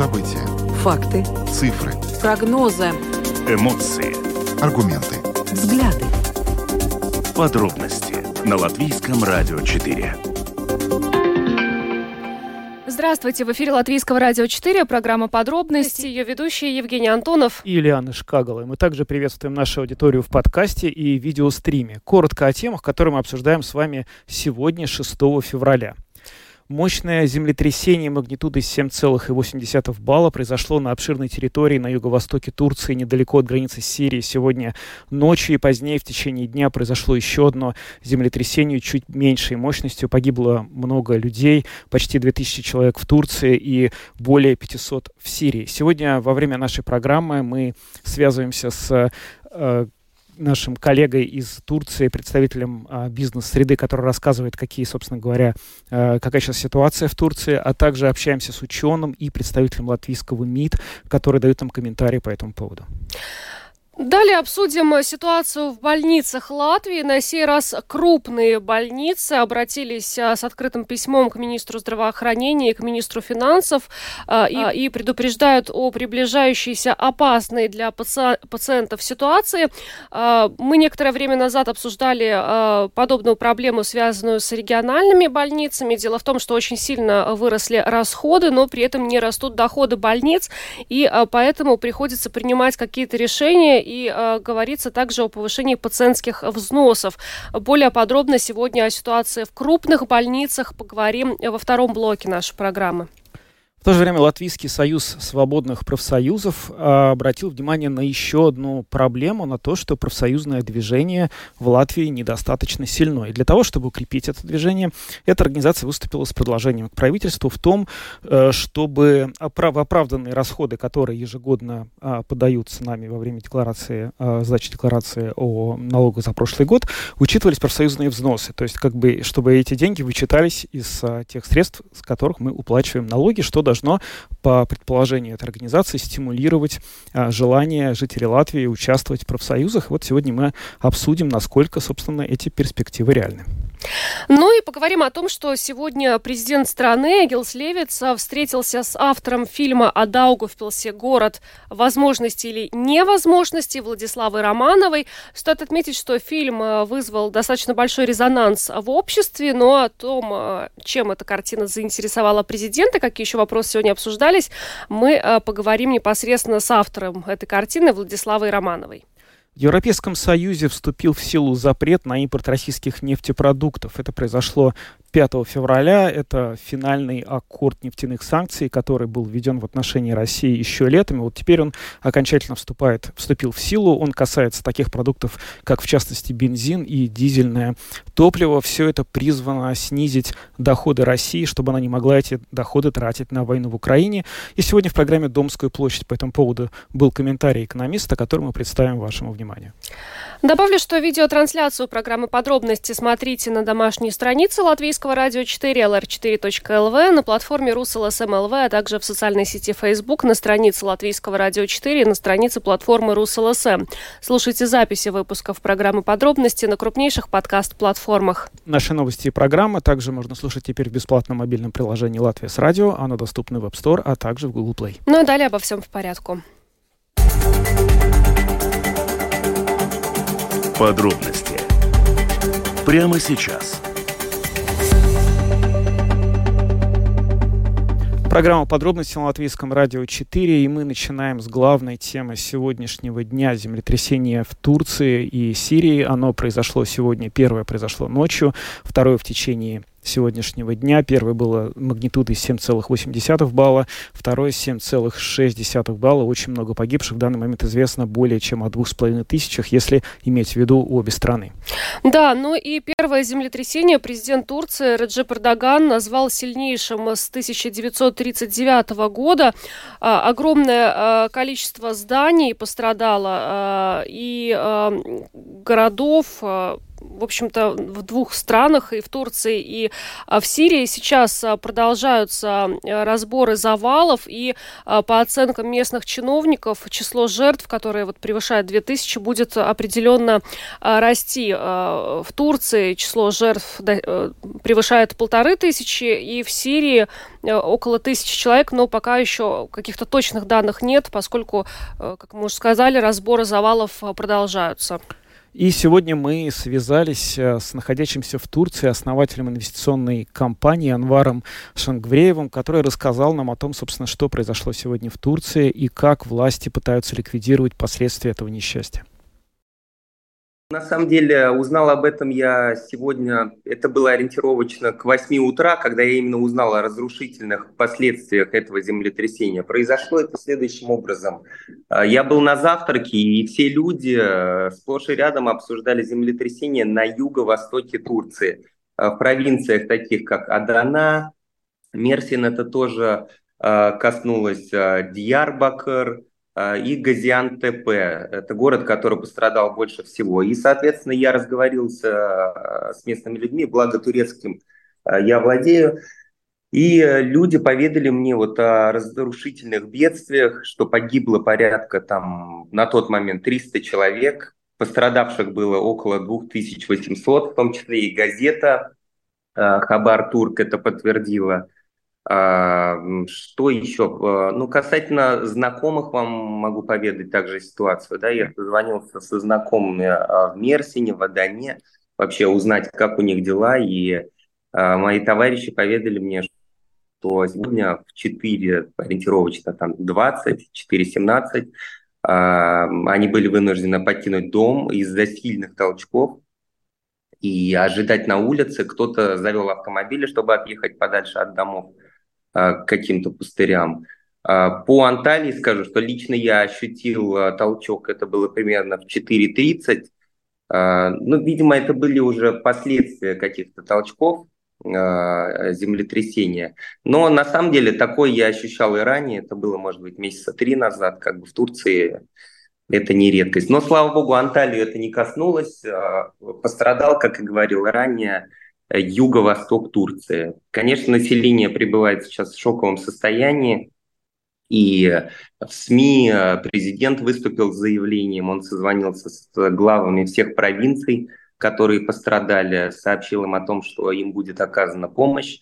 События. Факты. Цифры. Прогнозы. Эмоции. Аргументы. Взгляды. Подробности на Латвийском радио 4. Здравствуйте, в эфире Латвийского радио 4, программа «Подробности», ее ведущие Евгений Антонов и Ильяна Шкагала. Мы также приветствуем нашу аудиторию в подкасте и видеостриме. Коротко о темах, которые мы обсуждаем с вами сегодня, 6 февраля. Мощное землетрясение магнитудой 7,8 балла произошло на обширной территории на юго-востоке Турции, недалеко от границы с Сирией. Сегодня ночью и позднее в течение дня произошло еще одно землетрясение чуть меньшей мощностью. Погибло много людей, почти 2000 человек в Турции и более 500 в Сирии. Сегодня во время нашей программы мы связываемся с нашим коллегой из Турции, представителем бизнес-среды, который рассказывает, какая сейчас ситуация в Турции, а также общаемся с ученым и представителем латвийского МИД, который дает нам комментарии по этому поводу. Далее обсудим ситуацию в больницах Латвии. На сей раз крупные больницы обратились с открытым письмом к министру здравоохранения и к министру финансов и предупреждают о приближающейся опасной для пациентов ситуации. Мы некоторое время назад обсуждали подобную проблему, связанную с региональными больницами. Дело в том, что очень сильно выросли расходы, но при этом не растут доходы больниц, и поэтому приходится принимать какие-то решения. И говорится также о повышении пациентских взносов. Более подробно сегодня о ситуации в крупных больницах поговорим во втором блоке нашей программы. В то же время Латвийский союз свободных профсоюзов обратил внимание на еще одну проблему, на то, что профсоюзное движение в Латвии недостаточно сильно. И для того, чтобы укрепить это движение, эта организация выступила с предложением к правительству в том, чтобы оправданные расходы, которые ежегодно подаются нами во время сдачи декларации о налогах за прошлый год, учитывались профсоюзные взносы. То есть, чтобы эти деньги вычитались из тех средств, с которых мы уплачиваем налоги, что должно, по предположению этой организации, стимулировать желание жителей Латвии участвовать в профсоюзах. Вот сегодня мы обсудим, насколько, собственно, эти перспективы реальны. Ну и поговорим о том, что сегодня президент страны Эгилс Левитс встретился с автором фильма о Даугавпилсе «Город возможностей или невозможностей» Владиславой Романовой. Стоит отметить, что фильм вызвал достаточно большой резонанс в обществе, но о том, чем эта картина заинтересовала президента, какие еще вопросы сегодня обсуждались, мы поговорим непосредственно с автором этой картины Владиславой Романовой. В Европейском Союзе вступил в силу запрет на импорт российских нефтепродуктов. Это произошло 5 февраля. Это финальный аккорд нефтяных санкций, который был введен в отношении России еще летом. Вот теперь он окончательно вступил в силу. Он касается таких продуктов, как, в частности, бензин и дизельное топливо. Все это призвано снизить доходы России, чтобы она не могла эти доходы тратить на войну в Украине. И сегодня в программе «Домская площадь» по этому поводу был комментарий экономиста, который мы представим вашему вниманию. Добавлю, что видеотрансляцию программы «Подробности» смотрите на домашней странице Латвийского радио 4, lr4.lv, на платформе RusLSM.lv, а также в социальной сети Facebook, на странице Латвийского радио 4 и на странице платформы RusLSM. Слушайте записи выпусков программы «Подробности» на крупнейших подкаст-платформах. Наши новости и программы также можно слушать теперь в бесплатном мобильном приложении «Латвия с радио». Оно доступно в App Store, а также в Google Play. Ну и далее обо всем в порядку. Подробности. Прямо сейчас. Программа «Подробности» на Латвийском радио 4, и мы начинаем с главной темы сегодняшнего дня — землетрясение в Турции и Сирии. Оно произошло сегодня. Первое произошло ночью, второе в течение сегодняшнего дня. Первое было магнитудой 7,8 балла, второе 7,6 балла. Очень много погибших. В данный момент известно более чем о 2500, если иметь в виду обе страны. Да, ну и первое землетрясение президент Турции Реджеп Эрдоган назвал сильнейшим с 1939 года. Огромное количество зданий пострадало и городов, в общем-то, в двух странах, и в Турции, и в Сирии сейчас продолжаются разборы завалов, и по оценкам местных чиновников число жертв, которые вот превышает 2000, будет определенно расти. В Турции число жертв превышает 1500, и в Сирии около 1000 человек, но пока еще каких-то точных данных нет, поскольку, как мы уже сказали, разборы завалов продолжаются. И сегодня мы связались с находящимся в Турции основателем инвестиционной компании Анваром Шангвреевым, который рассказал нам о том, собственно, что произошло сегодня в Турции и как власти пытаются ликвидировать последствия этого несчастья. На самом деле, узнал об этом я сегодня, это было ориентировочно к 8 утра, когда я именно узнал о разрушительных последствиях этого землетрясения. Произошло это следующим образом. Я был на завтраке, и все люди сплошь и рядом обсуждали землетрясение на юго-востоке Турции, в провинциях таких, как Адана, Мерсин, это тоже коснулось, Диярбакыр, и Газиантепе, это город, который пострадал больше всего. И, соответственно, я разговаривал с местными людьми, благо турецким я владею, и люди поведали мне вот о разрушительных бедствиях, что погибло порядка там на тот момент 300 человек, пострадавших было около 2800, в том числе и газета «Хабар-Турк» это подтвердила. Что еще? Ну, касательно знакомых вам могу поведать также ситуацию. Да? Я позвонился со знакомыми в Мерсине, в Адане, вообще узнать, как у них дела. И мои товарищи поведали мне, что сегодня в 4, ориентировочно там 20, 4:17, они были вынуждены покинуть дом из-за сильных толчков. И ожидать на улице, кто-то завел автомобили, чтобы отъехать подальше от домов к каким-то пустырям. По Анталии скажу, что лично я ощутил толчок, это было примерно в 4:30. Ну, видимо, это были уже последствия каких-то толчков землетрясения. Но на самом деле такое я ощущал и ранее, это было, может быть, месяца 3 назад, как бы в Турции. Это не редкость. Но, слава богу, Анталию это не коснулось. Пострадал, как и говорил ранее, юго-восток Турции. Конечно, население пребывает сейчас в шоковом состоянии. И в СМИ президент выступил с заявлением. Он созвонился с главами всех провинций, которые пострадали. Сообщил им о том, что им будет оказана помощь.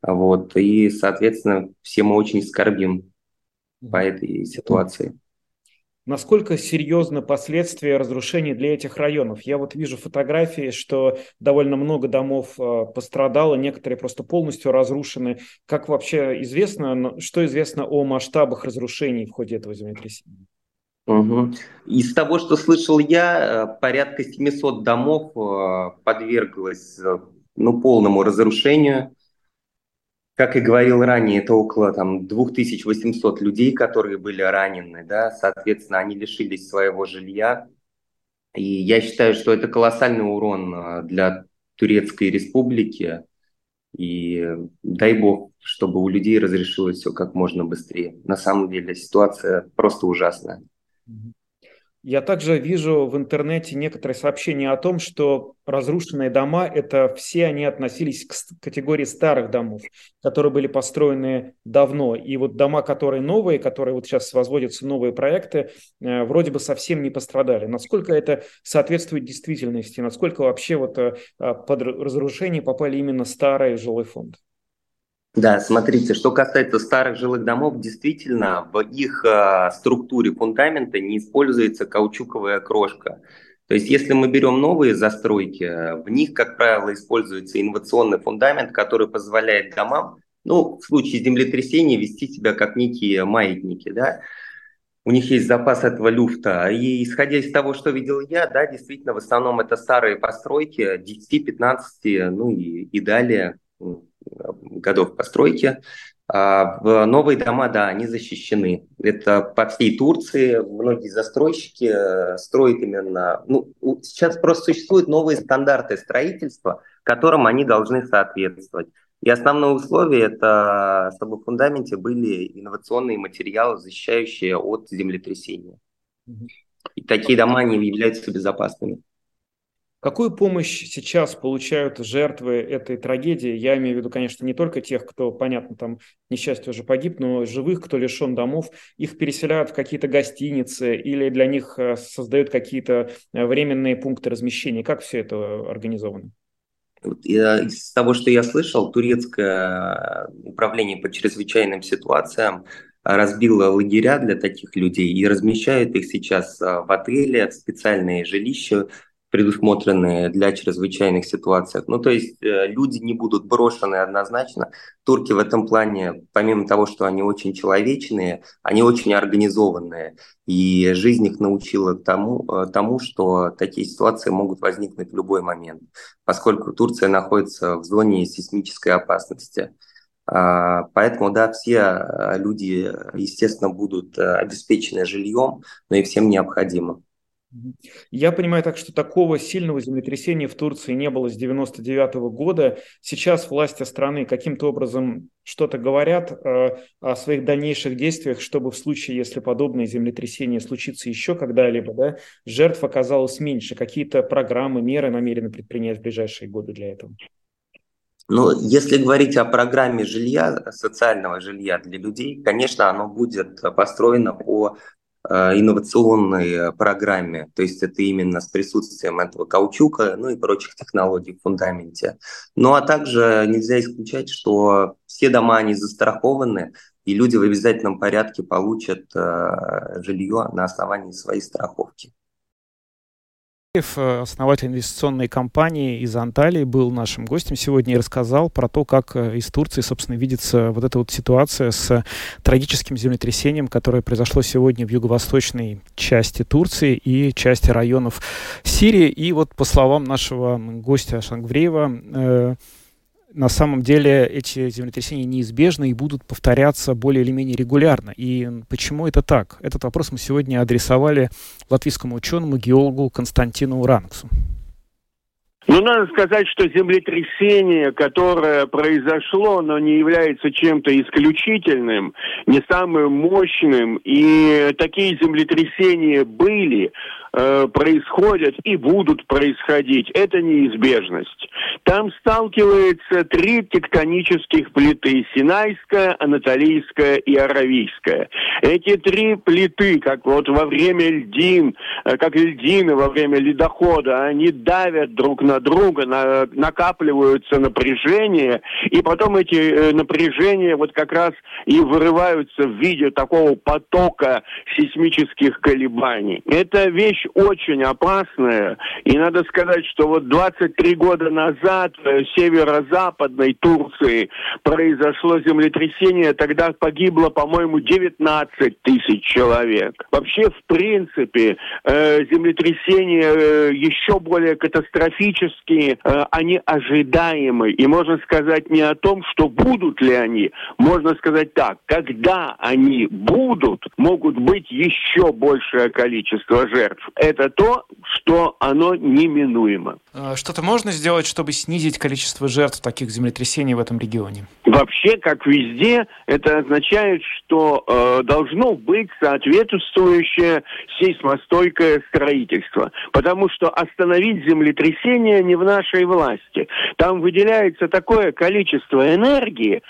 Вот. И, соответственно, все мы очень скорбим по этой ситуации. Насколько серьезны последствия разрушений для этих районов? Я вот вижу фотографии, что довольно много домов пострадало, некоторые просто полностью разрушены. Как вообще известно, что известно о масштабах разрушений в ходе этого землетрясения? Угу. Из того, что слышал я, порядка 700 домов подверглось полному разрушению. Как и говорил ранее, это около 2800 людей, которые были ранены, да, соответственно, они лишились своего жилья. И я считаю, что это колоссальный урон для Турецкой Республики. И дай бог, чтобы у людей разрешилось все как можно быстрее. На самом деле ситуация просто ужасная. Я также вижу в интернете некоторые сообщения о том, что разрушенные дома, это все они относились к категории старых домов, которые были построены давно. И вот дома, которые новые, которые вот сейчас возводятся в новые проекты, вроде бы совсем не пострадали. Насколько это соответствует действительности? Насколько вообще вот под разрушение попали именно старые жилой фонд? Да, смотрите, что касается старых жилых домов, действительно, в их структуре фундамента не используется каучуковая крошка. То есть, если мы берем новые застройки, в них, как правило, используется инновационный фундамент, который позволяет домам, в случае землетрясения, вести себя как некие маятники, да. У них есть запас этого люфта. И исходя из того, что видел я, да, действительно, в основном это старые постройки 10-15, и далее годов постройки. В новые дома, да, они защищены. Это по всей Турции. Многие застройщики строят именно... сейчас просто существуют новые стандарты строительства, которым они должны соответствовать. И основное условие – это чтобы в фундаменте были инновационные материалы, защищающие от землетрясения. И такие дома, они являются безопасными. Какую помощь сейчас получают жертвы этой трагедии? Я имею в виду, конечно, не только тех, кто, понятно, там несчастье уже погиб, но живых, кто лишен домов. Их переселяют в какие-то гостиницы или для них создают какие-то временные пункты размещения. Как все это организовано? Из того, что я слышал, турецкое управление по чрезвычайным ситуациям разбила лагеря для таких людей и размещает их сейчас в отеле, в специальные жилища, предусмотренные для чрезвычайных ситуаций. Ну, то есть люди не будут брошены однозначно. Турки в этом плане, помимо того, что они очень человечные, они очень организованные. И жизнь их научила тому, что такие ситуации могут возникнуть в любой момент, поскольку Турция находится в зоне сейсмической опасности. Поэтому, да, все люди, естественно, будут обеспечены жильем, но и всем необходимо. Я понимаю так, что такого сильного землетрясения в Турции не было с 1999 года. Сейчас власти страны каким-то образом что-то говорят о своих дальнейших действиях, чтобы в случае, если подобное землетрясение случится еще когда-либо, да, жертв оказалось меньше. Какие-то программы, меры намерены предпринять в ближайшие годы для этого? Ну, если говорить о программе жилья, социального жилья для людей, конечно, оно будет построено по инновационной программе, то есть это именно с присутствием этого каучука, ну и прочих технологий в фундаменте. Ну а также нельзя исключать, что все дома, они застрахованы, и люди в обязательном порядке получат жилье на основании своей страховки. Основатель инвестиционной компании из Анталии был нашим гостем сегодня и рассказал про то, как из Турции, собственно, видится вот эта вот ситуация с трагическим землетрясением, которое произошло сегодня в юго-восточной части Турции и части районов Сирии. И вот по словам нашего гостя Шангвреева, на самом деле эти землетрясения неизбежны и будут повторяться более или менее регулярно. И почему это так? Этот вопрос мы сегодня адресовали латвийскому ученому, геологу Константину Ранксу. Ну, надо сказать, что землетрясение, которое произошло, оно не является чем-то исключительным, не самым мощным. И такие землетрясения были, происходят и будут происходить. Это неизбежность. Там сталкиваются 3 тектонических плиты: Синайская, Анатолийская и Аравийская. Эти 3 плиты, как вот во время льдин, как льдины во время ледохода, они давят друг на друга, накапливаются напряжения, и потом эти напряжения вот как раз и вырываются в виде такого потока сейсмических колебаний. Это вещь очень опасная, и надо сказать, что вот 23 года назад в северо-западной Турции произошло землетрясение, тогда погибло, по-моему, 19 тысяч человек. Вообще, в принципе, землетрясения еще более катастрофические, они ожидаемы, и можно сказать не о том, что будут ли они, можно сказать так, когда они будут, могут быть еще большее количество жертв. Это то, что оно неминуемо. Что-то можно сделать, чтобы снизить количество жертв таких землетрясений в этом регионе? Вообще, как везде, это означает, что должно быть соответствующее сейсмостойкое строительство, потому что остановить землетрясение не в нашей власти. Там выделяется такое количество энергии,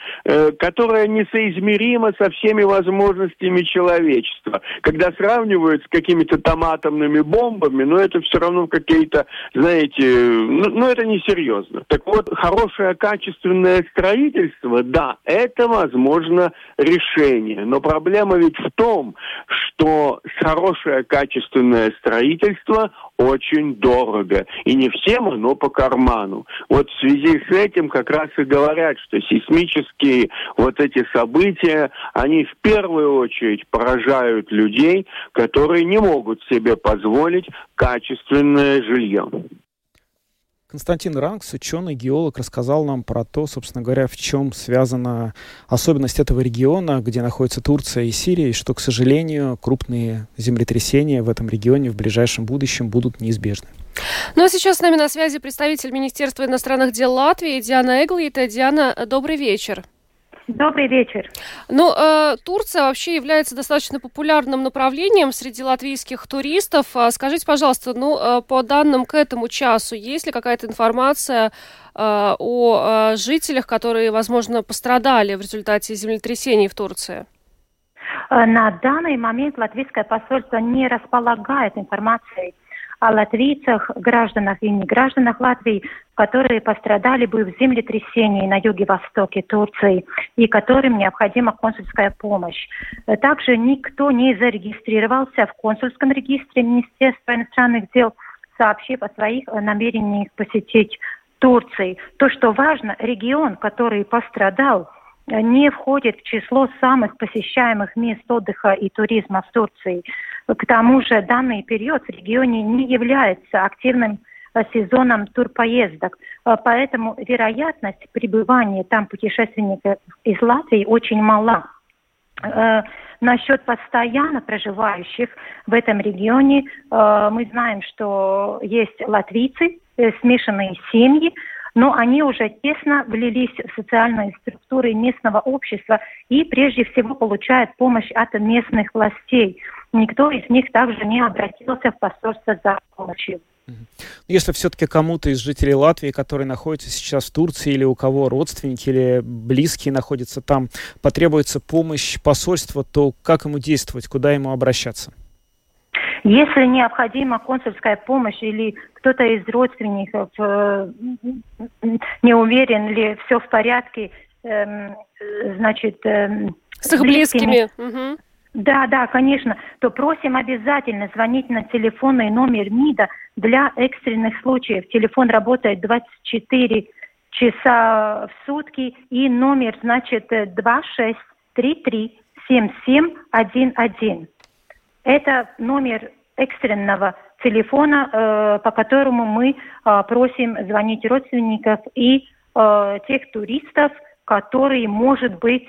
которое несоизмеримо со всеми возможностями человечества. Когда сравнивают с какими-то там атомными бомбами, но это все равно какие-то, знаете, ну это несерьезно. Так вот, хорошее качественное строительство, да, это, возможно, решение. Но проблема ведь в том, что хорошее качественное строительство очень дорого, и не всем оно по карману. Вот в связи с этим как раз и говорят, что сейсмические вот эти события, они в первую очередь поражают людей, которые не могут себе позволить качественное жилье. Константин Ранкс, ученый, геолог, рассказал нам про то, собственно говоря, в чем связана особенность этого региона, где находится Турция и Сирия, и что, к сожалению, крупные землетрясения в этом регионе в ближайшем будущем будут неизбежны. Ну а сейчас с нами на связи представитель Министерства иностранных дел Латвии Диана Эглита. Диана, добрый вечер. Добрый вечер. Ну, Турция вообще является достаточно популярным направлением среди латвийских туристов. Скажите, пожалуйста, по данным к этому часу, есть ли какая-то информация о жителях, которые, возможно, пострадали в результате землетрясений в Турции? На данный момент латвийское посольство не располагает информацией о латвийцах, гражданах и негражданах Латвии, которые пострадали бы в землетрясении на юге-востоке Турции и которым необходима консульская помощь. Также никто не зарегистрировался в консульском регистре Министерства иностранных дел, сообщив о своих намерениях посетить Турцию. То, что важно, регион, который пострадал, не входит в число самых посещаемых мест отдыха и туризма в Турции. К тому же данный период в регионе не является активным сезоном турпоездок, поэтому вероятность пребывания там путешественников из Латвии очень мала. Насчет постоянно проживающих в этом регионе, мы знаем, что есть латвийцы, смешанные семьи, но они уже тесно влились в социальные структуры местного общества и прежде всего получают помощь от местных властей. Никто из них также не обратился в посольство за помощью. Если все-таки кому-то из жителей Латвии, которые находятся сейчас в Турции, или у кого родственники или близкие находятся там, потребуется помощь посольства, то как ему действовать, куда ему обращаться? Если необходима консульская помощь или кто-то из родственников не уверен, ли все в порядке, с их близкими. Угу. Да, конечно, то просим обязательно звонить на телефонный номер МИДа для экстренных случаев. Телефон работает 24 часа в сутки, и номер 2633-7711. Это номер экстренного телефона, по которому мы просим звонить родственников и тех туристов, которые, может быть,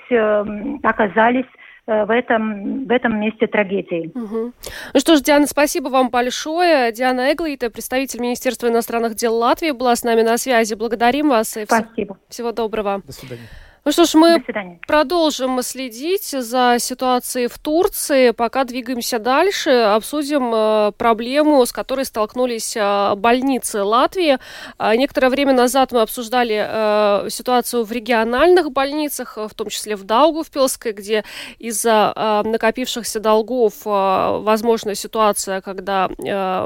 оказались в этом месте трагедии. Угу. Ну что ж, Диана, спасибо вам большое. Диана Эглита, представитель Министерства иностранных дел Латвии, была с нами на связи. Благодарим вас. И спасибо. Всего доброго. До свидания. Ну что ж, мы продолжим следить за ситуацией в Турции. Пока двигаемся дальше, обсудим проблему, с которой столкнулись больницы Латвии. Некоторое время назад мы обсуждали ситуацию в региональных больницах, в том числе в Даугавпилской, где из-за накопившихся долгов возможна ситуация, когда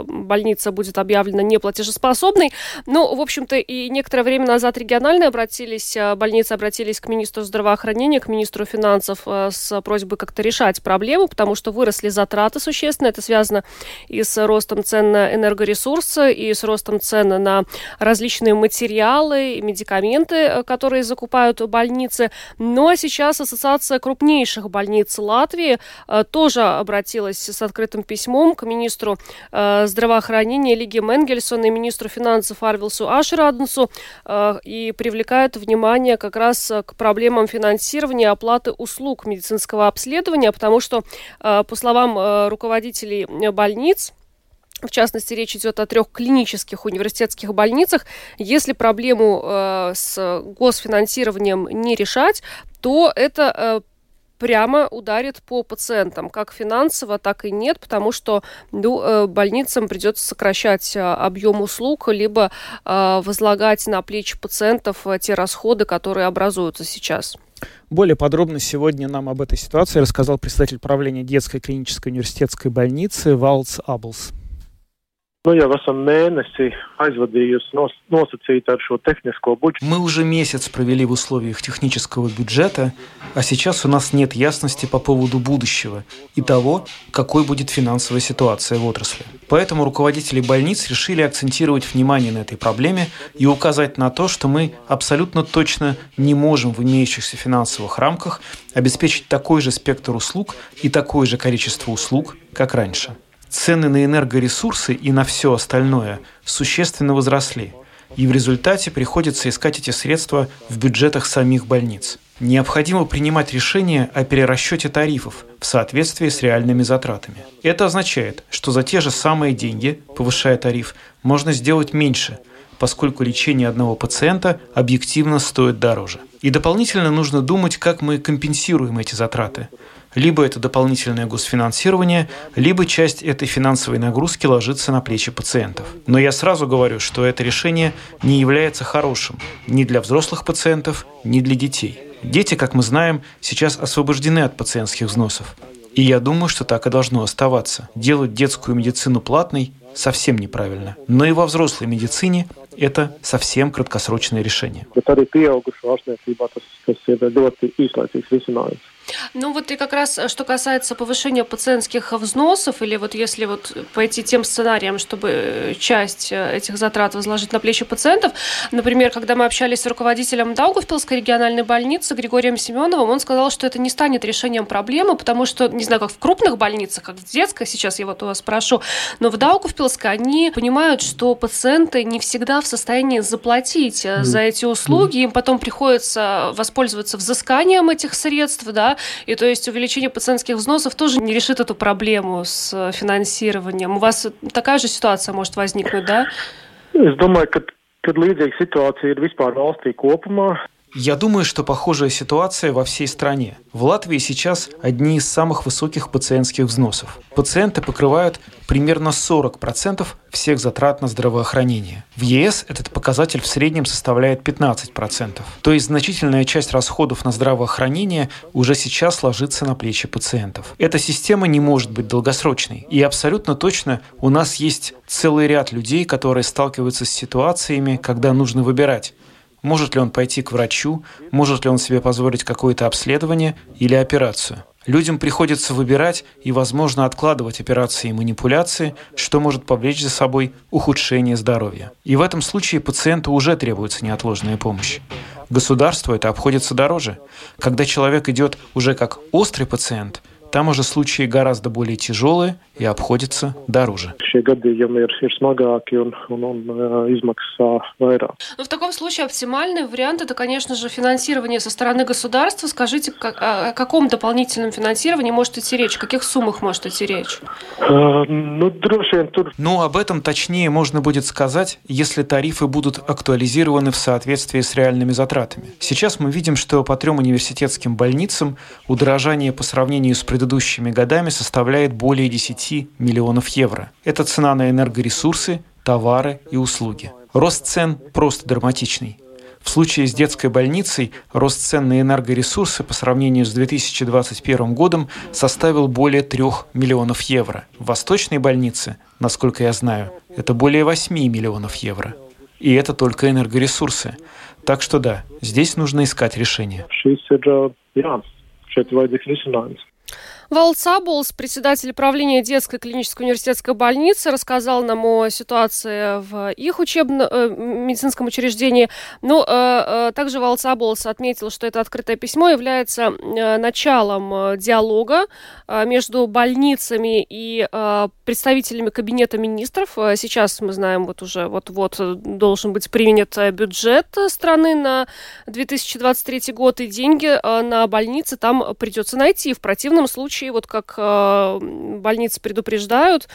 больница будет объявлена неплатежеспособной. Но, в общем-то, и некоторое время назад региональные больницы обратились к министру здравоохранения, к министру финансов с просьбой как-то решать проблему, потому что выросли затраты существенно. Это связано и с ростом цен на энергоресурсы, и с ростом цен на различные материалы и медикаменты, которые закупают больницы. Ну а сейчас Ассоциация крупнейших больниц Латвии тоже обратилась с открытым письмом к министру здравоохранения Лиги Менгельсону и министру финансов Арвилсу Ашраденсу и привлекает внимание как раз к проблемам финансирования оплаты услуг медицинского обследования, потому что, по словам руководителей больниц, в частности, речь идет о 3 клинических университетских больницах, если проблему с госфинансированием не решать, то это прямо ударит по пациентам, как финансово, так и нет, потому что больницам придется сокращать объем услуг, либо возлагать на плечи пациентов те расходы, которые образуются сейчас. Более подробно сегодня нам об этой ситуации рассказал председатель правления детской клинической университетской больницы Валдс Абелс. Мы уже месяц провели в условиях технического бюджета, а сейчас у нас нет ясности по поводу будущего и того, какой будет финансовая ситуация в отрасли. Поэтому руководители больниц решили акцентировать внимание на этой проблеме и указать на то, что мы абсолютно точно не можем в имеющихся финансовых рамках обеспечить такой же спектр услуг и такое же количество услуг, как раньше. Цены на энергоресурсы и на все остальное существенно возросли, и в результате приходится искать эти средства в бюджетах самих больниц. Необходимо принимать решение о перерасчете тарифов в соответствии с реальными затратами. Это означает, что за те же самые деньги, повышая тариф, можно сделать меньше, поскольку лечение одного пациента объективно стоит дороже. И дополнительно нужно думать, как мы компенсируем эти затраты. Либо это дополнительное госфинансирование, либо часть этой финансовой нагрузки ложится на плечи пациентов. Но я сразу говорю, что это решение не является хорошим ни для взрослых пациентов, ни для детей. Дети, как мы знаем, сейчас освобождены от пациентских взносов. И я думаю, что так и должно оставаться. Делать детскую медицину платной совсем неправильно. Но и во взрослой медицине это совсем краткосрочное решение. Ну вот и как раз, что касается повышения пациентских взносов, или вот если вот пойти тем сценарием, чтобы часть этих затрат возложить на плечи пациентов, например, когда мы общались с руководителем Даугавпилской региональной больницы Григорием Семеновым, он сказал, что это не станет решением проблемы, потому что, не знаю, как в крупных больницах, как в детской, сейчас я вот у вас спрошу, но в Даугавпилской они понимают, что пациенты не всегда в состоянии заплатить за эти услуги, им потом приходится воспользоваться взысканием этих средств, да, и то есть увеличение пациентских взносов тоже не решит эту проблему с финансированием. У вас такая же ситуация может возникнуть, да? Я думаю, что похожая ситуация во всей стране. В Латвии сейчас одни из самых высоких пациентских взносов. Пациенты покрывают примерно 40% всех затрат на здравоохранение. В ЕС этот показатель в среднем составляет 15%. То есть значительная часть расходов на здравоохранение уже сейчас ложится на плечи пациентов. Эта система не может быть долгосрочной. И абсолютно точно у нас есть целый ряд людей, которые сталкиваются с ситуациями, когда нужно выбирать, может ли он пойти к врачу, может ли он себе позволить какое-то обследование или операцию. Людям приходится выбирать и, возможно, откладывать операции и манипуляции, что может повлечь за собой ухудшение здоровья. И в этом случае пациенту уже требуется неотложная помощь. Государству это обходится дороже. Когда человек идет уже как острый пациент, там уже случаи гораздо более тяжелые и обходятся дороже. Но в таком случае оптимальный вариант – это, конечно же, финансирование со стороны государства. Скажите, о каком дополнительном финансировании может идти речь? О каких суммах может идти речь? Ну, об этом точнее можно будет сказать, если тарифы будут актуализированы в соответствии с реальными затратами. Сейчас мы видим, что по 3 университетским больницам удорожание по сравнению с предыдущими годами составляет более 10 миллионов евро. Это цена на энергоресурсы, товары и услуги. Рост цен просто драматичный. В случае с детской больницей рост цен на энергоресурсы по сравнению с 2021 годом составил более 3 миллионов евро. В восточной больнице, насколько я знаю, это более 8 миллионов евро. И это только энергоресурсы. Так что да, здесь нужно искать решение. Валдис Аболс, председатель правления детской клинической университетской больницы, рассказал нам о ситуации в их медицинском учреждении. Но также Валдис Аболс отметил, что это открытое письмо является началом диалога между больницами и представителями Кабинета министров. Сейчас мы знаем, вот уже вот-вот должен быть принят бюджет страны на 2023 год, и деньги на больницы там придется найти. В противном случае, вот как больницы предупреждают,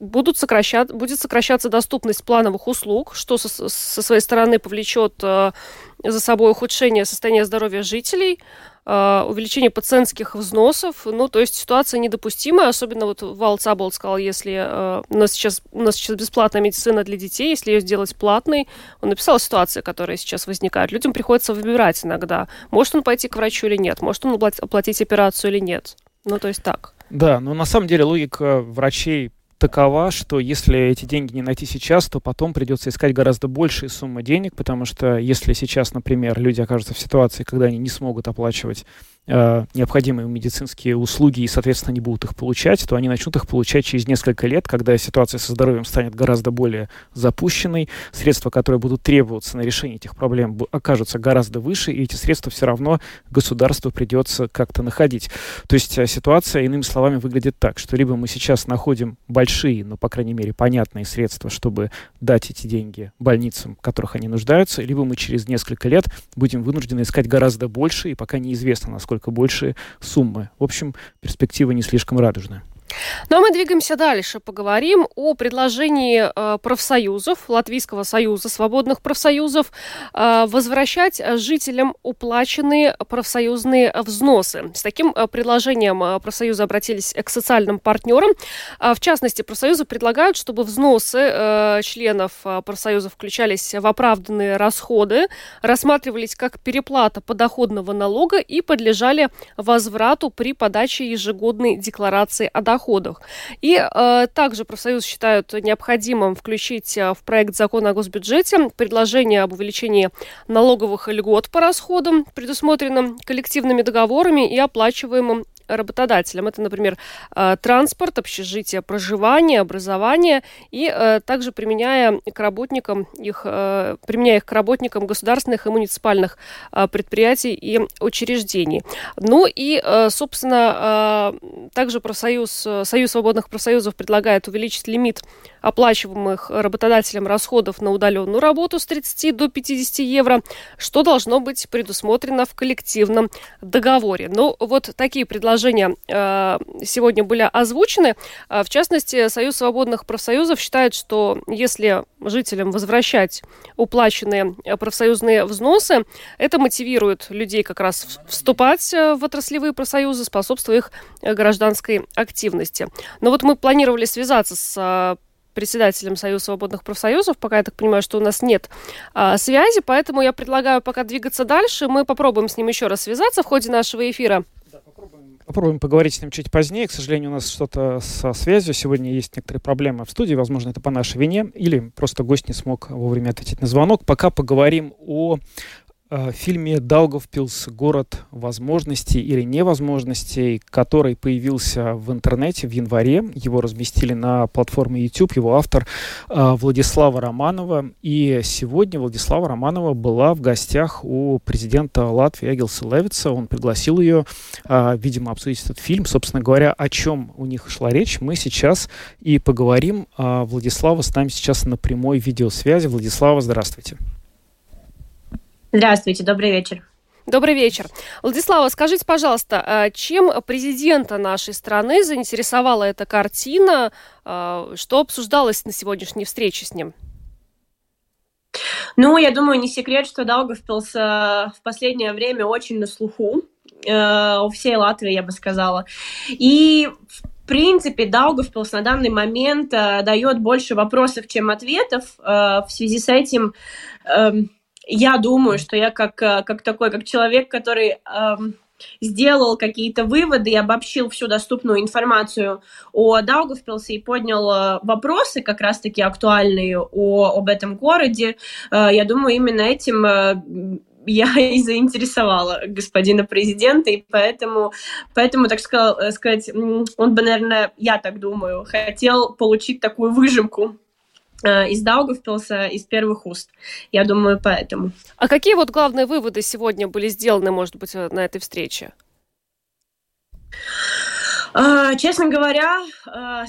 будет сокращаться доступность плановых услуг, что со своей стороны повлечет за собой ухудшение состояния здоровья жителей, увеличение пациентских взносов. Ну, то есть ситуация недопустимая, особенно вот Валдис Аболс сказал, если у нас сейчас бесплатная медицина для детей, если ее сделать платной, он написал ситуации, которые сейчас возникают. Людям приходится выбирать иногда, может он пойти к врачу или нет, может он оплатить операцию или нет. Ну, то есть так. Да, но на самом деле логика врачей такова, что если эти деньги не найти сейчас, то потом придется искать гораздо большие суммы денег, потому что если сейчас, например, люди окажутся в ситуации, когда они не смогут оплачивать необходимые медицинские услуги и, соответственно, не будут их получать, то они начнут их получать через несколько лет, когда ситуация со здоровьем станет гораздо более запущенной, средства, которые будут требоваться на решение этих проблем, окажутся гораздо выше, и эти средства все равно государству придется как-то находить. То есть ситуация, иными словами, выглядит так, что либо мы сейчас находим большие, но, по крайней мере, понятные средства, чтобы дать эти деньги больницам, в которых они нуждаются, либо мы через несколько лет будем вынуждены искать гораздо больше, и пока неизвестно, насколько большие суммы. В общем, перспективы не слишком радужные. Ну а мы двигаемся дальше. Поговорим о предложении профсоюзов, Латвийского союза свободных профсоюзов, возвращать жителям уплаченные профсоюзные взносы. С таким предложением профсоюзы обратились к социальным партнерам. В частности, профсоюзы предлагают, чтобы взносы членов профсоюза включались в оправданные расходы, рассматривались как переплата подоходного налога и подлежали возврату при подаче ежегодной декларации о доходах. И также профсоюзы считают необходимым включить в проект закона о госбюджете предложение об увеличении налоговых льгот по расходам, предусмотренным коллективными договорами и оплачиваемым работодателям. Это, например, транспорт, общежитие, проживание, образование и также применяя их к работникам государственных и муниципальных предприятий и учреждений. Ну и, собственно, также Союз свободных профсоюзов предлагает увеличить лимит оплачиваемых работодателем расходов на удаленную работу с 30 до 50 евро, что должно быть предусмотрено в коллективном договоре. Ну, вот такие предложения сегодня были озвучены. В частности, Союз свободных профсоюзов считает, что если жителям возвращать уплаченные профсоюзные взносы, это мотивирует людей как раз вступать в отраслевые профсоюзы, способствуя их гражданской активности. Но вот мы планировали связаться с председателем Союза свободных профсоюзов. Пока я так понимаю, что у нас нет связи, поэтому я предлагаю пока двигаться дальше. Мы попробуем с ним еще раз связаться в ходе нашего эфира. Да, попробуем поговорить с ним чуть позднее. К сожалению, у нас что-то со связью. Сегодня есть некоторые проблемы в студии. Возможно, это по нашей вине. Или просто гость не смог вовремя ответить на звонок. Пока поговорим о в фильме «Даугавпилс. Город возможностей или невозможностей», который появился в интернете в январе. Его разместили на платформе YouTube, его автор Владислава Романова. И сегодня Владислава Романова была в гостях у президента Латвии Эгилса Левица. Он пригласил ее, видимо, обсудить этот фильм. Собственно говоря, о чем у них шла речь, мы сейчас и поговорим. Владислава с нами сейчас на прямой видеосвязи. Владислава, здравствуйте. Здравствуйте, добрый вечер. Добрый вечер. Владислава, скажите, пожалуйста, чем президента нашей страны заинтересовала эта картина? Что обсуждалось на сегодняшней встрече с ним? Ну, я думаю, не секрет, что Даугавпилс в последнее время очень на слуху у всей Латвии, я бы сказала. И в принципе, Даугавпилс на данный момент дает больше вопросов, чем ответов. В связи с этим я думаю, что я как человек, который сделал какие-то выводы и обобщил всю доступную информацию о Даугавпилсе и поднял вопросы как раз-таки актуальные об этом городе, я думаю, именно этим я и заинтересовала господина президента, и поэтому так сказать, он бы, наверное, я так думаю, хотел получить такую выжимку из Даугавпилса, из первых уст. Я думаю, поэтому. А какие вот главные выводы сегодня были сделаны, может быть, на этой встрече? Честно говоря,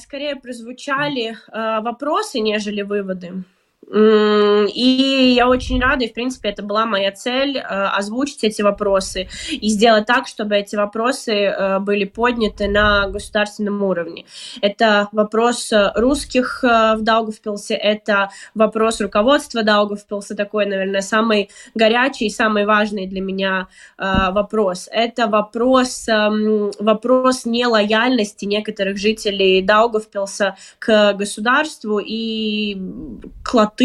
скорее прозвучали вопросы, нежели выводы. И я очень рада, и, в принципе, это была моя цель, озвучить эти вопросы и сделать так, чтобы эти вопросы были подняты на государственном уровне. Это вопрос русских в Даугавпилсе, это вопрос руководства Даугавпилса, такой, наверное, самый горячий, самый важный для меня вопрос. Это вопрос нелояльности некоторых жителей Даугавпилса к государству и к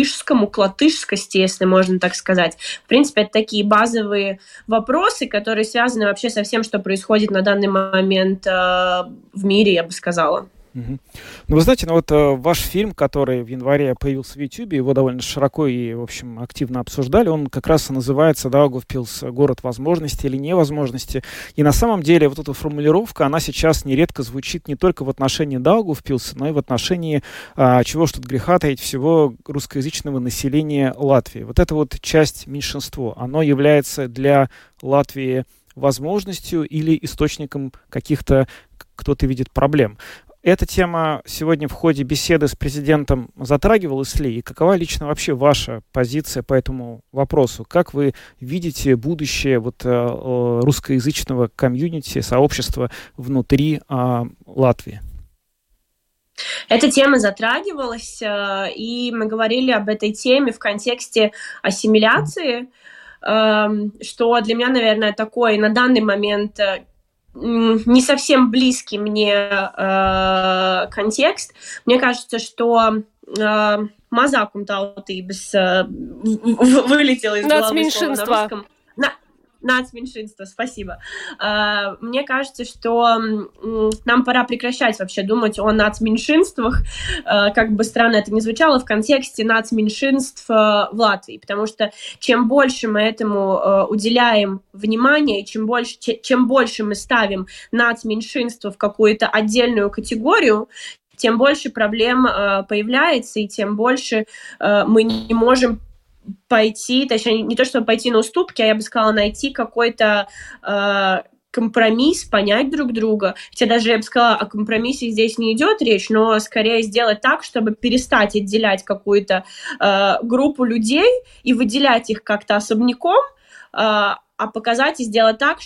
латышскости, если можно так сказать. В принципе, это такие базовые вопросы, которые связаны вообще со всем, что происходит на данный момент в мире, я бы сказала. Угу. Ну, вы знаете, ваш фильм, который в январе появился в Ютьюбе, его довольно широко и, в общем, активно обсуждали, он как раз и называется «Даугавпилс. Город возможностей или невозможностей». И на самом деле вот эта формулировка, она сейчас нередко звучит не только в отношении Даугавпилса, но и в отношении, чего ж тут греха таить, всего русскоязычного населения Латвии. Вот эта вот часть меньшинства, оно является для Латвии возможностью или источником каких-то, кто-то видит, проблем. Эта тема сегодня в ходе беседы с президентом затрагивалась ли? И какова лично вообще ваша позиция по этому вопросу? Как вы видите будущее русскоязычного комьюнити, сообщества внутри Латвии? Эта тема затрагивалась, и мы говорили об этой теме в контексте ассимиляции, что для меня, наверное, такой на данный момент не совсем близкий мне контекст. Мне кажется, что мазакум таутыбс вылетело из головы слова на русском. Нацменьшинство, спасибо. Мне кажется, что нам пора прекращать вообще думать о нацменьшинствах, как бы странно это ни звучало, в контексте нацменьшинств в Латвии, потому что чем больше мы этому уделяем внимание, и чем больше мы ставим нацменьшинство в какую-то отдельную категорию, тем больше проблем появляется, и тем больше мы не можем пойти, точнее, не то чтобы пойти на уступки, а я бы сказала, найти какой-то компромисс, понять друг друга. Хотя даже, я бы сказала, о компромиссе здесь не идет речь, но скорее сделать так, чтобы перестать отделять какую-то группу людей и выделять их как-то особняком, а показать и сделать так,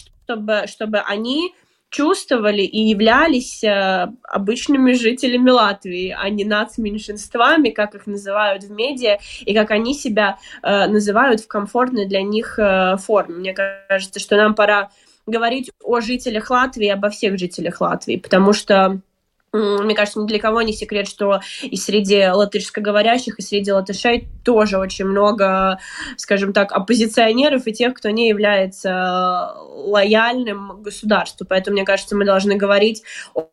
чтобы они чувствовали и являлись обычными жителями Латвии, а не нацменьшинствами, как их называют в медиа, и как они себя называют в комфортной для них форме. Мне кажется, что нам пора говорить о жителях Латвии, обо всех жителях Латвии, потому что, мне кажется, ни для кого не секрет, что и среди латышскоговорящих, и среди латышей тоже очень много, скажем так, оппозиционеров и тех, кто не является лояльным государству. Поэтому, мне кажется, мы должны говорить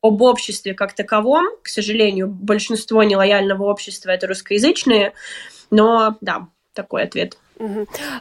об обществе как таковом. К сожалению, большинство нелояльного общества — это русскоязычные, но да, такой ответ.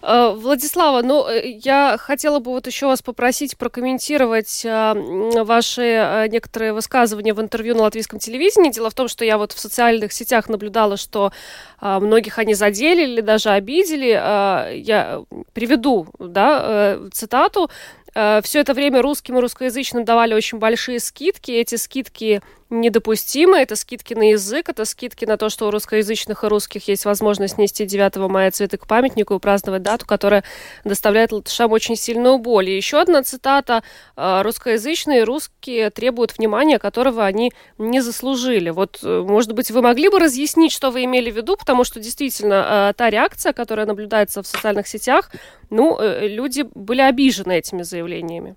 Владислава, ну я хотела бы вот еще вас попросить прокомментировать ваши некоторые высказывания в интервью на латвийском телевидении. Дело в том, что я вот в социальных сетях наблюдала, что многих они задели или даже обидели. Я приведу, да, цитату. Все это время русским и русскоязычным давали очень большие скидки. Эти скидки недопустимы. Это скидки на язык, это скидки на то, что у русскоязычных и русских есть возможность нести 9 мая цветы к памятнику и праздновать дату, которая доставляет латышам очень сильную боль. И еще одна цитата. Русскоязычные русские требуют внимания, которого они не заслужили. Вот, может быть, вы могли бы разъяснить, что вы имели в виду, потому что действительно та реакция, которая наблюдается в социальных сетях, ну, люди были обижены этими заявлениями.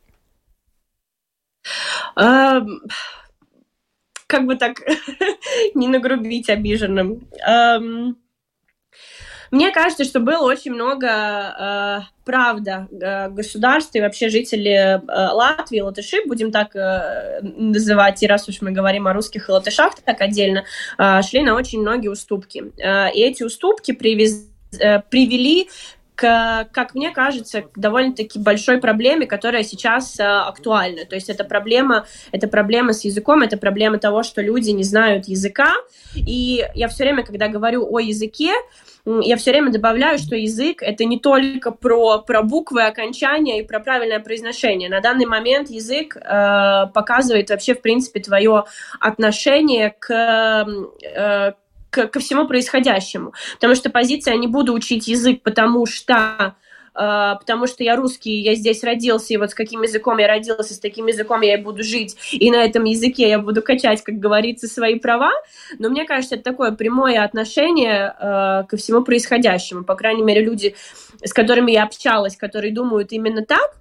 Как бы так не нагрубить обиженным. Мне кажется, что было очень много правда государства и вообще жители Латвии, латыши, будем так называть, и раз уж мы говорим о русских и латышах так отдельно, шли на очень многие уступки. И эти уступки привели как мне кажется, к довольно-таки большой проблеме, которая сейчас актуальна. То есть это проблема с языком, это проблема того, что люди не знают языка. И я все время, когда говорю о языке, я все время добавляю, что язык — это не только про буквы, окончания и про правильное произношение. На данный момент язык показывает вообще, в принципе, твое отношение ко всему происходящему. Потому что позиция «не буду учить язык, потому что я русский, я здесь родился, и вот с каким языком я родился, с таким языком я и буду жить, и на этом языке я буду качать, как говорится, свои права». Но мне кажется, это такое прямое отношение ко всему происходящему. По крайней мере, люди, с которыми я общалась, которые думают именно так,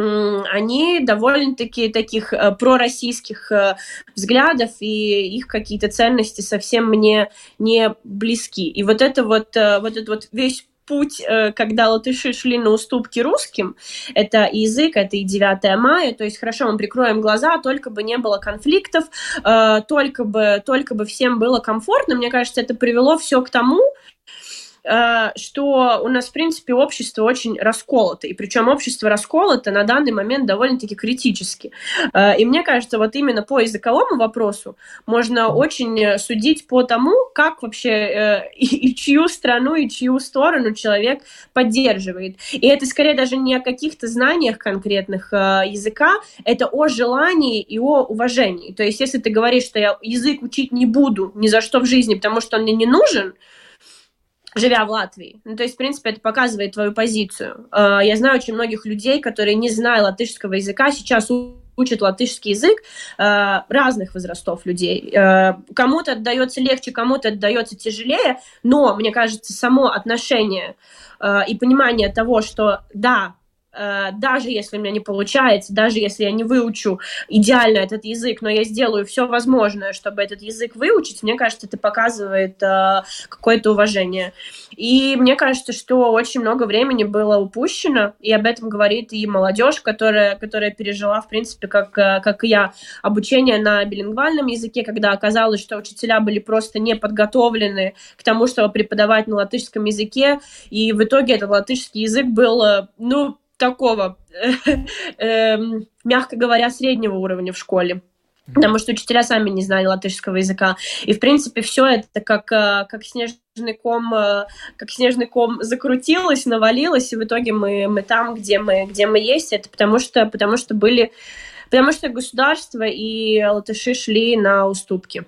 они довольно-таки таких пророссийских взглядов, и их какие-то ценности совсем мне не близки. И вот этот весь путь, когда латыши шли на уступки русским, это и язык, это и 9 мая, то есть хорошо, мы прикроем глаза, только бы не было конфликтов, только бы всем было комфортно. Мне кажется, это привело все к тому, что у нас, в принципе, общество очень расколото, и причем общество расколото на данный момент довольно-таки критически. И мне кажется, вот именно по языковому вопросу можно очень судить по тому, как вообще и чью страну, и чью сторону человек поддерживает. И это скорее даже не о каких-то знаниях конкретных языка, это о желании и о уважении. То есть если ты говоришь, что я язык учить не буду ни за что в жизни, потому что он мне не нужен, живя в Латвии. Ну, то есть, в принципе, это показывает твою позицию. Я знаю очень многих людей, которые, не зная латышского языка, сейчас учат латышский язык разных возрастов людей. Кому-то отдается легче, кому-то отдается тяжелее, но, мне кажется, само отношение и понимание того, что да, даже если у меня не получается, даже если я не выучу идеально этот язык, но я сделаю все возможное, чтобы этот язык выучить, мне кажется, это показывает какое-то уважение. И мне кажется, что очень много времени было упущено, и об этом говорит и молодежь, которая пережила, в принципе, как и я, обучение на билингвальном языке, когда оказалось, что учителя были просто не подготовлены к тому, чтобы преподавать на латышском языке, и в итоге этот латышский язык был, такого, мягко говоря, среднего уровня в школе, потому что учителя сами не знали латышского языка. И, в принципе, все это как снежный ком закрутилось, навалилось, и в итоге мы там, где мы есть. Это потому что государство и латыши шли на уступки.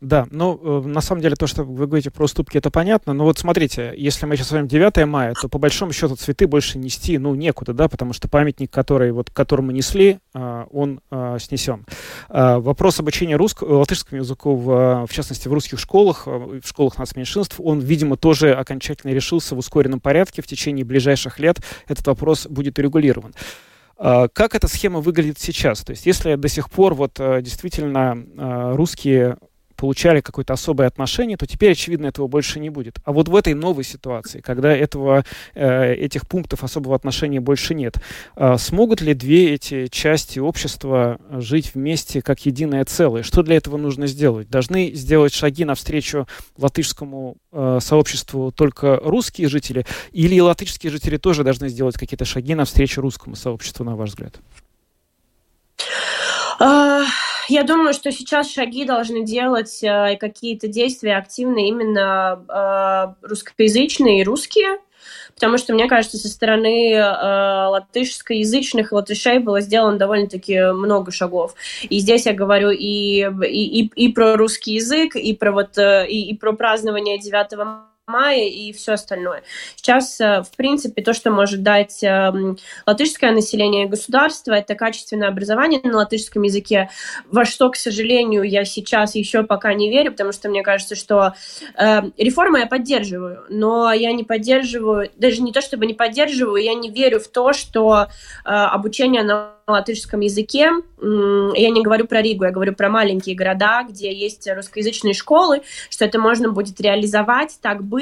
Да, ну, на самом деле, то, что вы говорите про уступки, это понятно, но вот смотрите, если мы сейчас с вами 9 мая, то по большому счету цветы больше нести, некуда, да, потому что памятник, который мы несли, он снесен. Вопрос обучения латышскому языку, в частности, в русских школах, в школах нацменьшинств, он, видимо, тоже окончательно решился в ускоренном порядке. В течение ближайших лет этот вопрос будет урегулирован. Как эта схема выглядит сейчас? То есть если до сих пор вот действительно русские получали какое-то особое отношение, то теперь, очевидно, этого больше не будет. А вот в этой новой ситуации, когда этих пунктов особого отношения больше нет, смогут ли две эти части общества жить вместе как единое целое? Что для этого нужно сделать? Должны сделать шаги навстречу латышскому сообществу только русские жители, или латышские жители тоже должны сделать какие-то шаги навстречу русскому сообществу, на ваш взгляд? Я думаю, что сейчас шаги должны делать и какие-то действия активные именно русскоязычные и русские, потому что, мне кажется, со стороны латышскоязычных латышей было сделано довольно-таки много шагов. И здесь я говорю и про русский язык, и про, и про празднование 9 мая и все остальное. Сейчас, в принципе, то, что может дать латышское население и государство, это качественное образование на латышском языке, во что, к сожалению, я сейчас еще пока не верю, потому что мне кажется, что реформы я поддерживаю, но я не поддерживаю, даже не то чтобы не поддерживаю, я не верю в то, что обучение на латышском языке, я не говорю про Ригу, я говорю про маленькие города, где есть русскоязычные школы, что это можно будет реализовать так быстро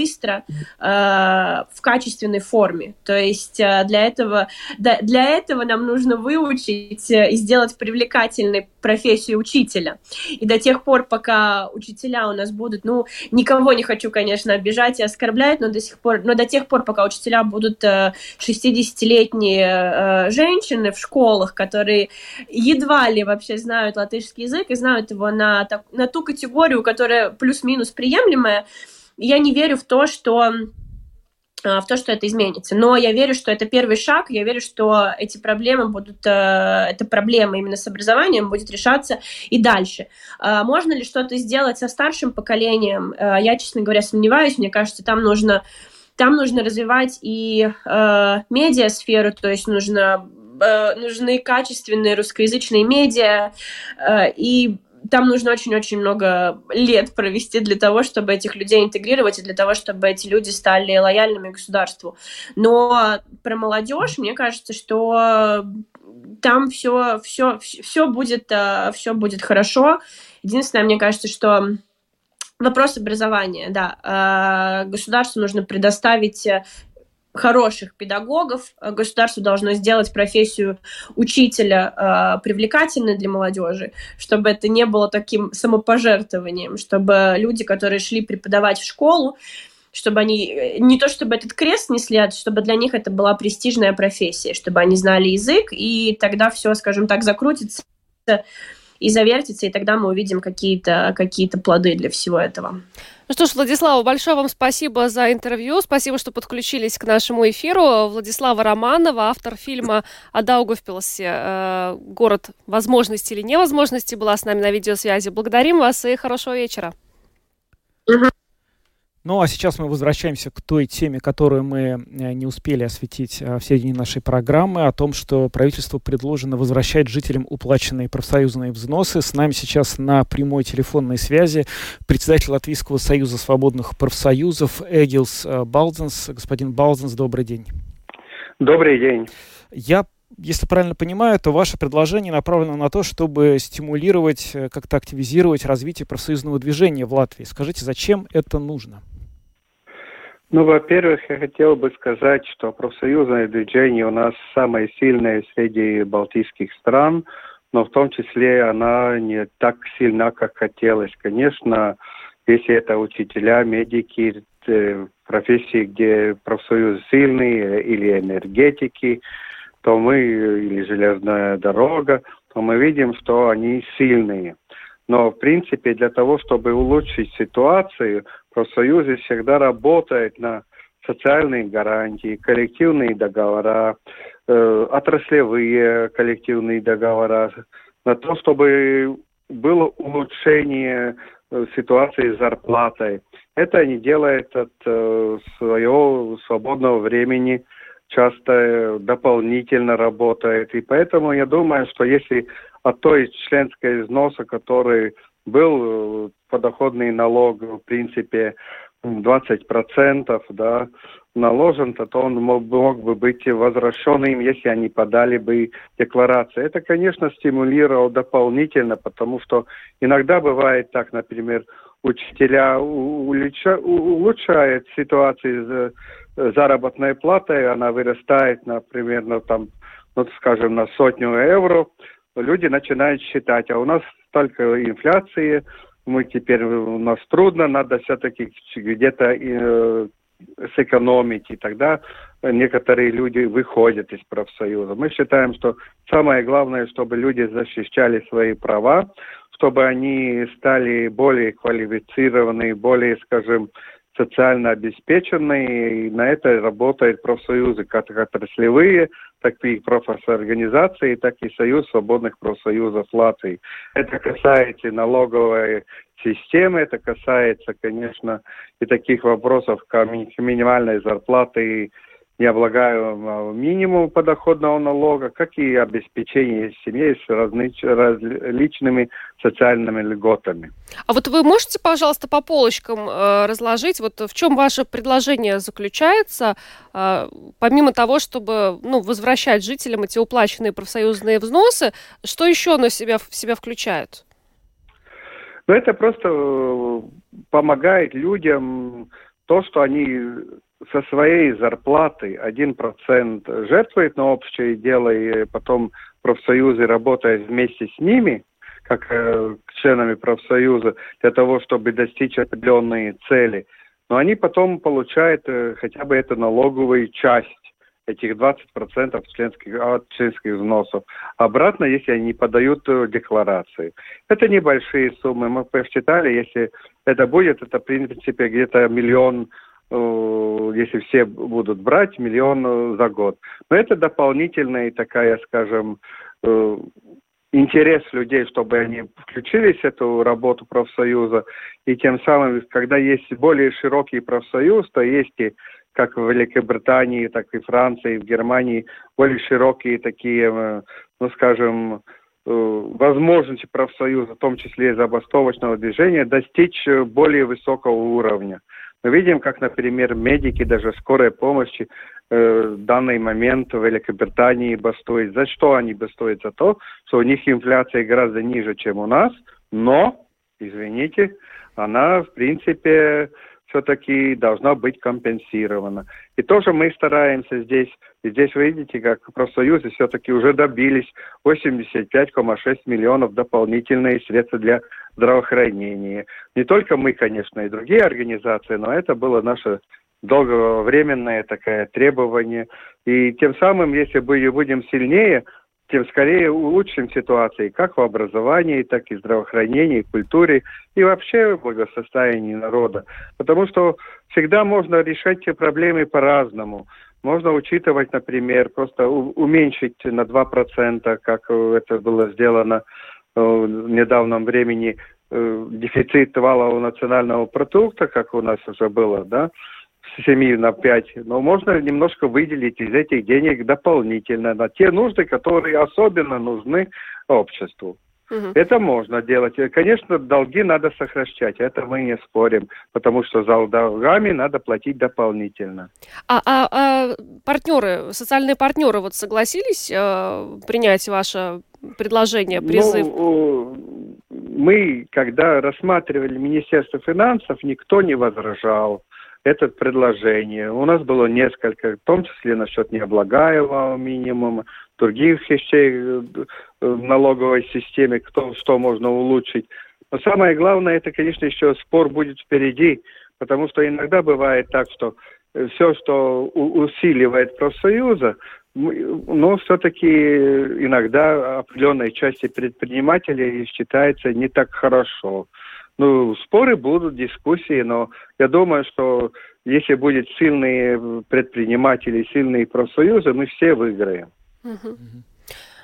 в качественной форме. То есть для этого нам нужно выучить и сделать привлекательной профессию учителя. И до тех пор, пока учителя у нас будут, никого не хочу, конечно, обижать и оскорблять, но до тех пор, пока учителя будут 60-летние женщины в школах, которые едва ли вообще знают латышский язык и знают его на ту категорию, которая плюс-минус приемлемая, я не верю в то, что это изменится. Но я верю, что это первый шаг, я верю, что эта проблема именно с образованием будет решаться и дальше. Можно ли что-то сделать со старшим поколением? Я, честно говоря, сомневаюсь. Мне кажется, там нужно развивать и медиасферу, то есть нужны качественные русскоязычные медиа, и там нужно очень-очень много лет провести для того, чтобы этих людей интегрировать и для того, чтобы эти люди стали лояльными государству. Но про молодежь, мне кажется, что там все будет хорошо. Единственное, мне кажется, что вопрос образования, да, государству нужно предоставить хороших педагогов, государство должно сделать профессию учителя привлекательной для молодежи, чтобы это не было таким самопожертвованием, чтобы люди, которые шли преподавать в школу, чтобы они не то чтобы этот крест несли, а чтобы для них это была престижная профессия, чтобы они знали язык, и тогда все, скажем так, закрутится и завертится, и тогда мы увидим какие-то плоды для всего этого. Ну что ж, Владислава, большое вам спасибо за интервью. Спасибо, что подключились к нашему эфиру. Владислава Романова, автор фильма о Даугавпилсе «Город возможностей или невозможностей», была с нами на видеосвязи. Благодарим вас и хорошего вечера. Ну, а сейчас мы возвращаемся к той теме, которую мы не успели осветить в середине нашей программы, о том, что правительству предложено возвращать жителям уплаченные профсоюзные взносы. С нами сейчас на прямой телефонной связи председатель Латвийского союза свободных профсоюзов Эгилс Балдзенс. Господин Балдзенс, добрый день. Добрый день. Если правильно понимаю, то ваше предложение направлено на то, чтобы стимулировать, как-то активизировать развитие профсоюзного движения в Латвии. Скажите, зачем это нужно? Ну, во-первых, я хотел бы сказать, что профсоюзное движение у нас самое сильное среди балтийских стран, но в том числе она не так сильна, как хотелось. Конечно, если это учителя, медики, профессии, где профсоюзы сильные, или энергетики, то мы, или железная дорога, то мы видим, что они сильные. Но, в принципе, для того, чтобы улучшить ситуацию, профсоюзы всегда работают на социальные гарантии, коллективные договора, отраслевые коллективные договора, на то, чтобы было улучшение ситуации с зарплатой. Это они делают от своего свободного времени, часто дополнительно работает. И поэтому я думаю, что если от той членской взноса, который был подоходный налог, в принципе, 20%, да, наложен, то он мог бы быть возвращен им, если они подали бы декларации. Это, конечно, стимулировало дополнительно, потому что иногда бывает так, например, учителя улучшают ситуацию с заработной платой, она вырастает, например, на 100 евро. Люди начинают считать, а у нас столько инфляции, у нас трудно, надо все-таки где-то сэкономить, и тогда некоторые люди выходят из профсоюза. Мы считаем, что самое главное, чтобы люди защищали свои права, чтобы они стали более квалифицированные, более, социально обеспеченные, и на это работают профсоюзы, как отраслевые, так и профорганизации, так и Союз свободных профсоюзов Латвии. Это касается налоговой системы, это касается, конечно, и таких вопросов, как минимальной зарплаты и необлагаемого минимума подоходного налога, как и обеспечение семей с различными социальными льготами. А вот вы можете, пожалуйста, по полочкам разложить, вот в чем ваше предложение заключается, помимо того, чтобы возвращать жителям эти уплаченные профсоюзные взносы, что еще оно в себя включает? Ну, это просто помогает людям то, что они со своей зарплаты 1% жертвует на общее дело, и потом профсоюзы работают вместе с ними, как членами профсоюза, для того, чтобы достичь определенные цели. Но они потом получают хотя бы эту налоговую часть, этих 20% членских взносов. Обратно, если они подают декларации. Это небольшие суммы. Мы посчитали, если это будет, это в принципе где-то миллион, если все будут брать, 1 миллион за год. Но это дополнительная такая, интерес людей, чтобы они включились в эту работу профсоюза. И тем самым, когда есть более широкий профсоюз, то есть и как в Великобритании, так и Франции, и в Германии более широкие такие, возможности профсоюза, в том числе и забастовочного движения, достичь более высокого уровня. Мы видим, как, например, медики, даже скорой помощи в данный момент в Великобритании бастуют. За что они бастуют? За то, что у них инфляция гораздо ниже, чем у нас, но, извините, она, в принципе, все-таки должна быть компенсирована. И тоже мы стараемся здесь. И здесь вы видите, как профсоюзы все-таки уже добились 85,6 миллионов дополнительных средств для здравоохранения. Не только мы, конечно, и другие организации, но это было наше долговременное такое требование. И тем самым, если мы будем сильнее, тем скорее улучшим ситуацию как в образовании, так и в здравоохранении, культуре и вообще в благосостоянии народа. Потому что всегда можно решать те проблемы по-разному. Можно учитывать, например, просто уменьшить на 2%, как это было сделано в недавнем времени, дефицит валового национального продукта, как у нас уже было, да, с 7 на 5, но можно немножко выделить из этих денег дополнительно на те нужды, которые особенно нужны обществу. Угу. Это можно делать. Конечно, долги надо сокращать, это мы не спорим, потому что за долгами надо платить дополнительно. А партнеры, социальные партнеры вот согласились принять ваше предложение, призыв? Ну, мы, когда рассматривали Министерство финансов, никто не возражал это предложение. У нас было несколько, в том числе насчет необлагаемого минимума, других вещей в налоговой системе, что можно улучшить. Но самое главное, это, конечно, еще спор будет впереди, потому что иногда бывает так, что все, что усиливает профсоюзы, но все-таки иногда определенной части предпринимателей считается не так хорошо. Ну, споры будут, дискуссии, но я думаю, что если будут сильные предприниматели, сильные профсоюзы, мы все выиграем. Угу.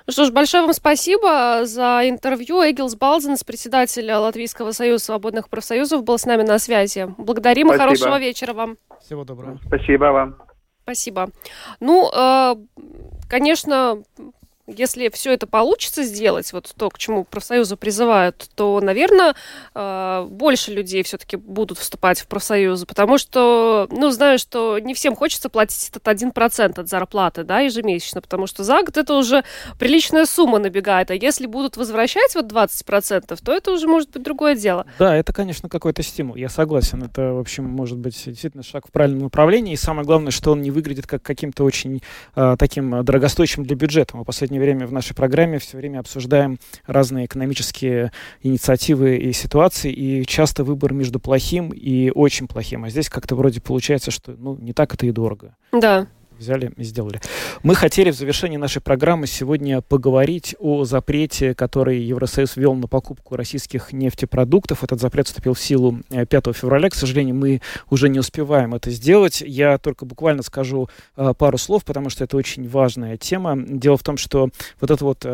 Ну что ж, большое вам спасибо за интервью. Эгилс Балзинс, председатель Латвийского союза свободных профсоюзов, был с нами на связи. Благодарим и хорошего вечера вам. Всего доброго. Спасибо вам. Спасибо. Ну, конечно, если все это получится сделать, вот то, к чему профсоюзы призывают, то, наверное, больше людей все-таки будут вступать в профсоюзы, потому что, ну, знаю, что не всем хочется платить этот 1% от зарплаты, да, ежемесячно, потому что за год это уже приличная сумма набегает, а если будут возвращать вот 20%, то это уже может быть другое дело. Да, это, конечно, какой-то стимул, я согласен, это, в общем, может быть действительно шаг в правильном направлении, и самое главное, что он не выглядит как каким-то очень таким дорогостоящим для бюджета. Мы последний время в нашей программе все время обсуждаем разные экономические инициативы и ситуации, и часто выбор между плохим и очень плохим. А здесь как-то вроде получается, что ну, не так это и дорого. Да. Взяли и сделали. Мы хотели в завершении нашей программы сегодня поговорить о запрете, который Евросоюз ввел на покупку российских нефтепродуктов. Этот запрет вступил в силу 5 февраля. К сожалению, мы уже не успеваем это сделать. Я только буквально скажу пару слов, потому что это очень важная тема. Дело в том, что вот это вот...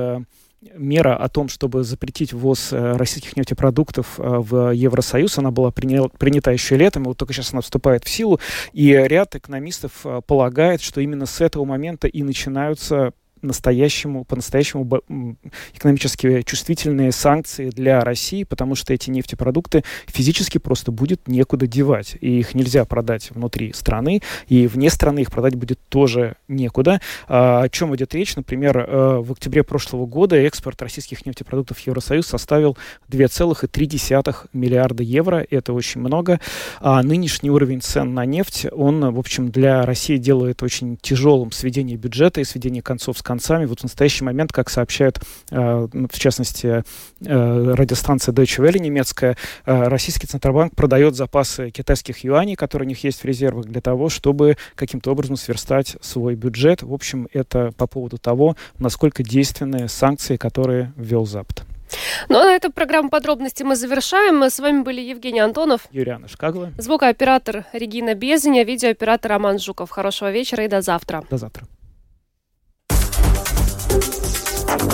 мера о том, чтобы запретить ввоз российских нефтепродуктов в Евросоюз, она была принята еще летом, и вот только сейчас она вступает в силу, и ряд экономистов полагает, что именно с этого момента и начинаются по-настоящему экономически чувствительные санкции для России, потому что эти нефтепродукты физически просто будет некуда девать. И их нельзя продать внутри страны, и вне страны их продать будет тоже некуда. О чем идет речь? Например, в октябре прошлого года экспорт российских нефтепродуктов в Евросоюз составил 2,3 миллиарда евро. Это очень много. А нынешний уровень цен на нефть, он, в общем, для России делает очень тяжелым сведение бюджета и сведение концов с концами. Вот в настоящий момент, как сообщают, в частности, радиостанция Deutsche Welle немецкая, российский Центробанк продает запасы китайских юаней, которые у них есть в резервах, для того, чтобы каким-то образом сверстать свой бюджет. В общем, это по поводу того, насколько действенны санкции, которые ввел Запад. Ну, а на эту программу подробности мы завершаем. С вами были Евгений Антонов, Юлиана Шкагла, звукооператор Регина Безеня, видеооператор Роман Жуков. Хорошего вечера и до завтра. До завтра.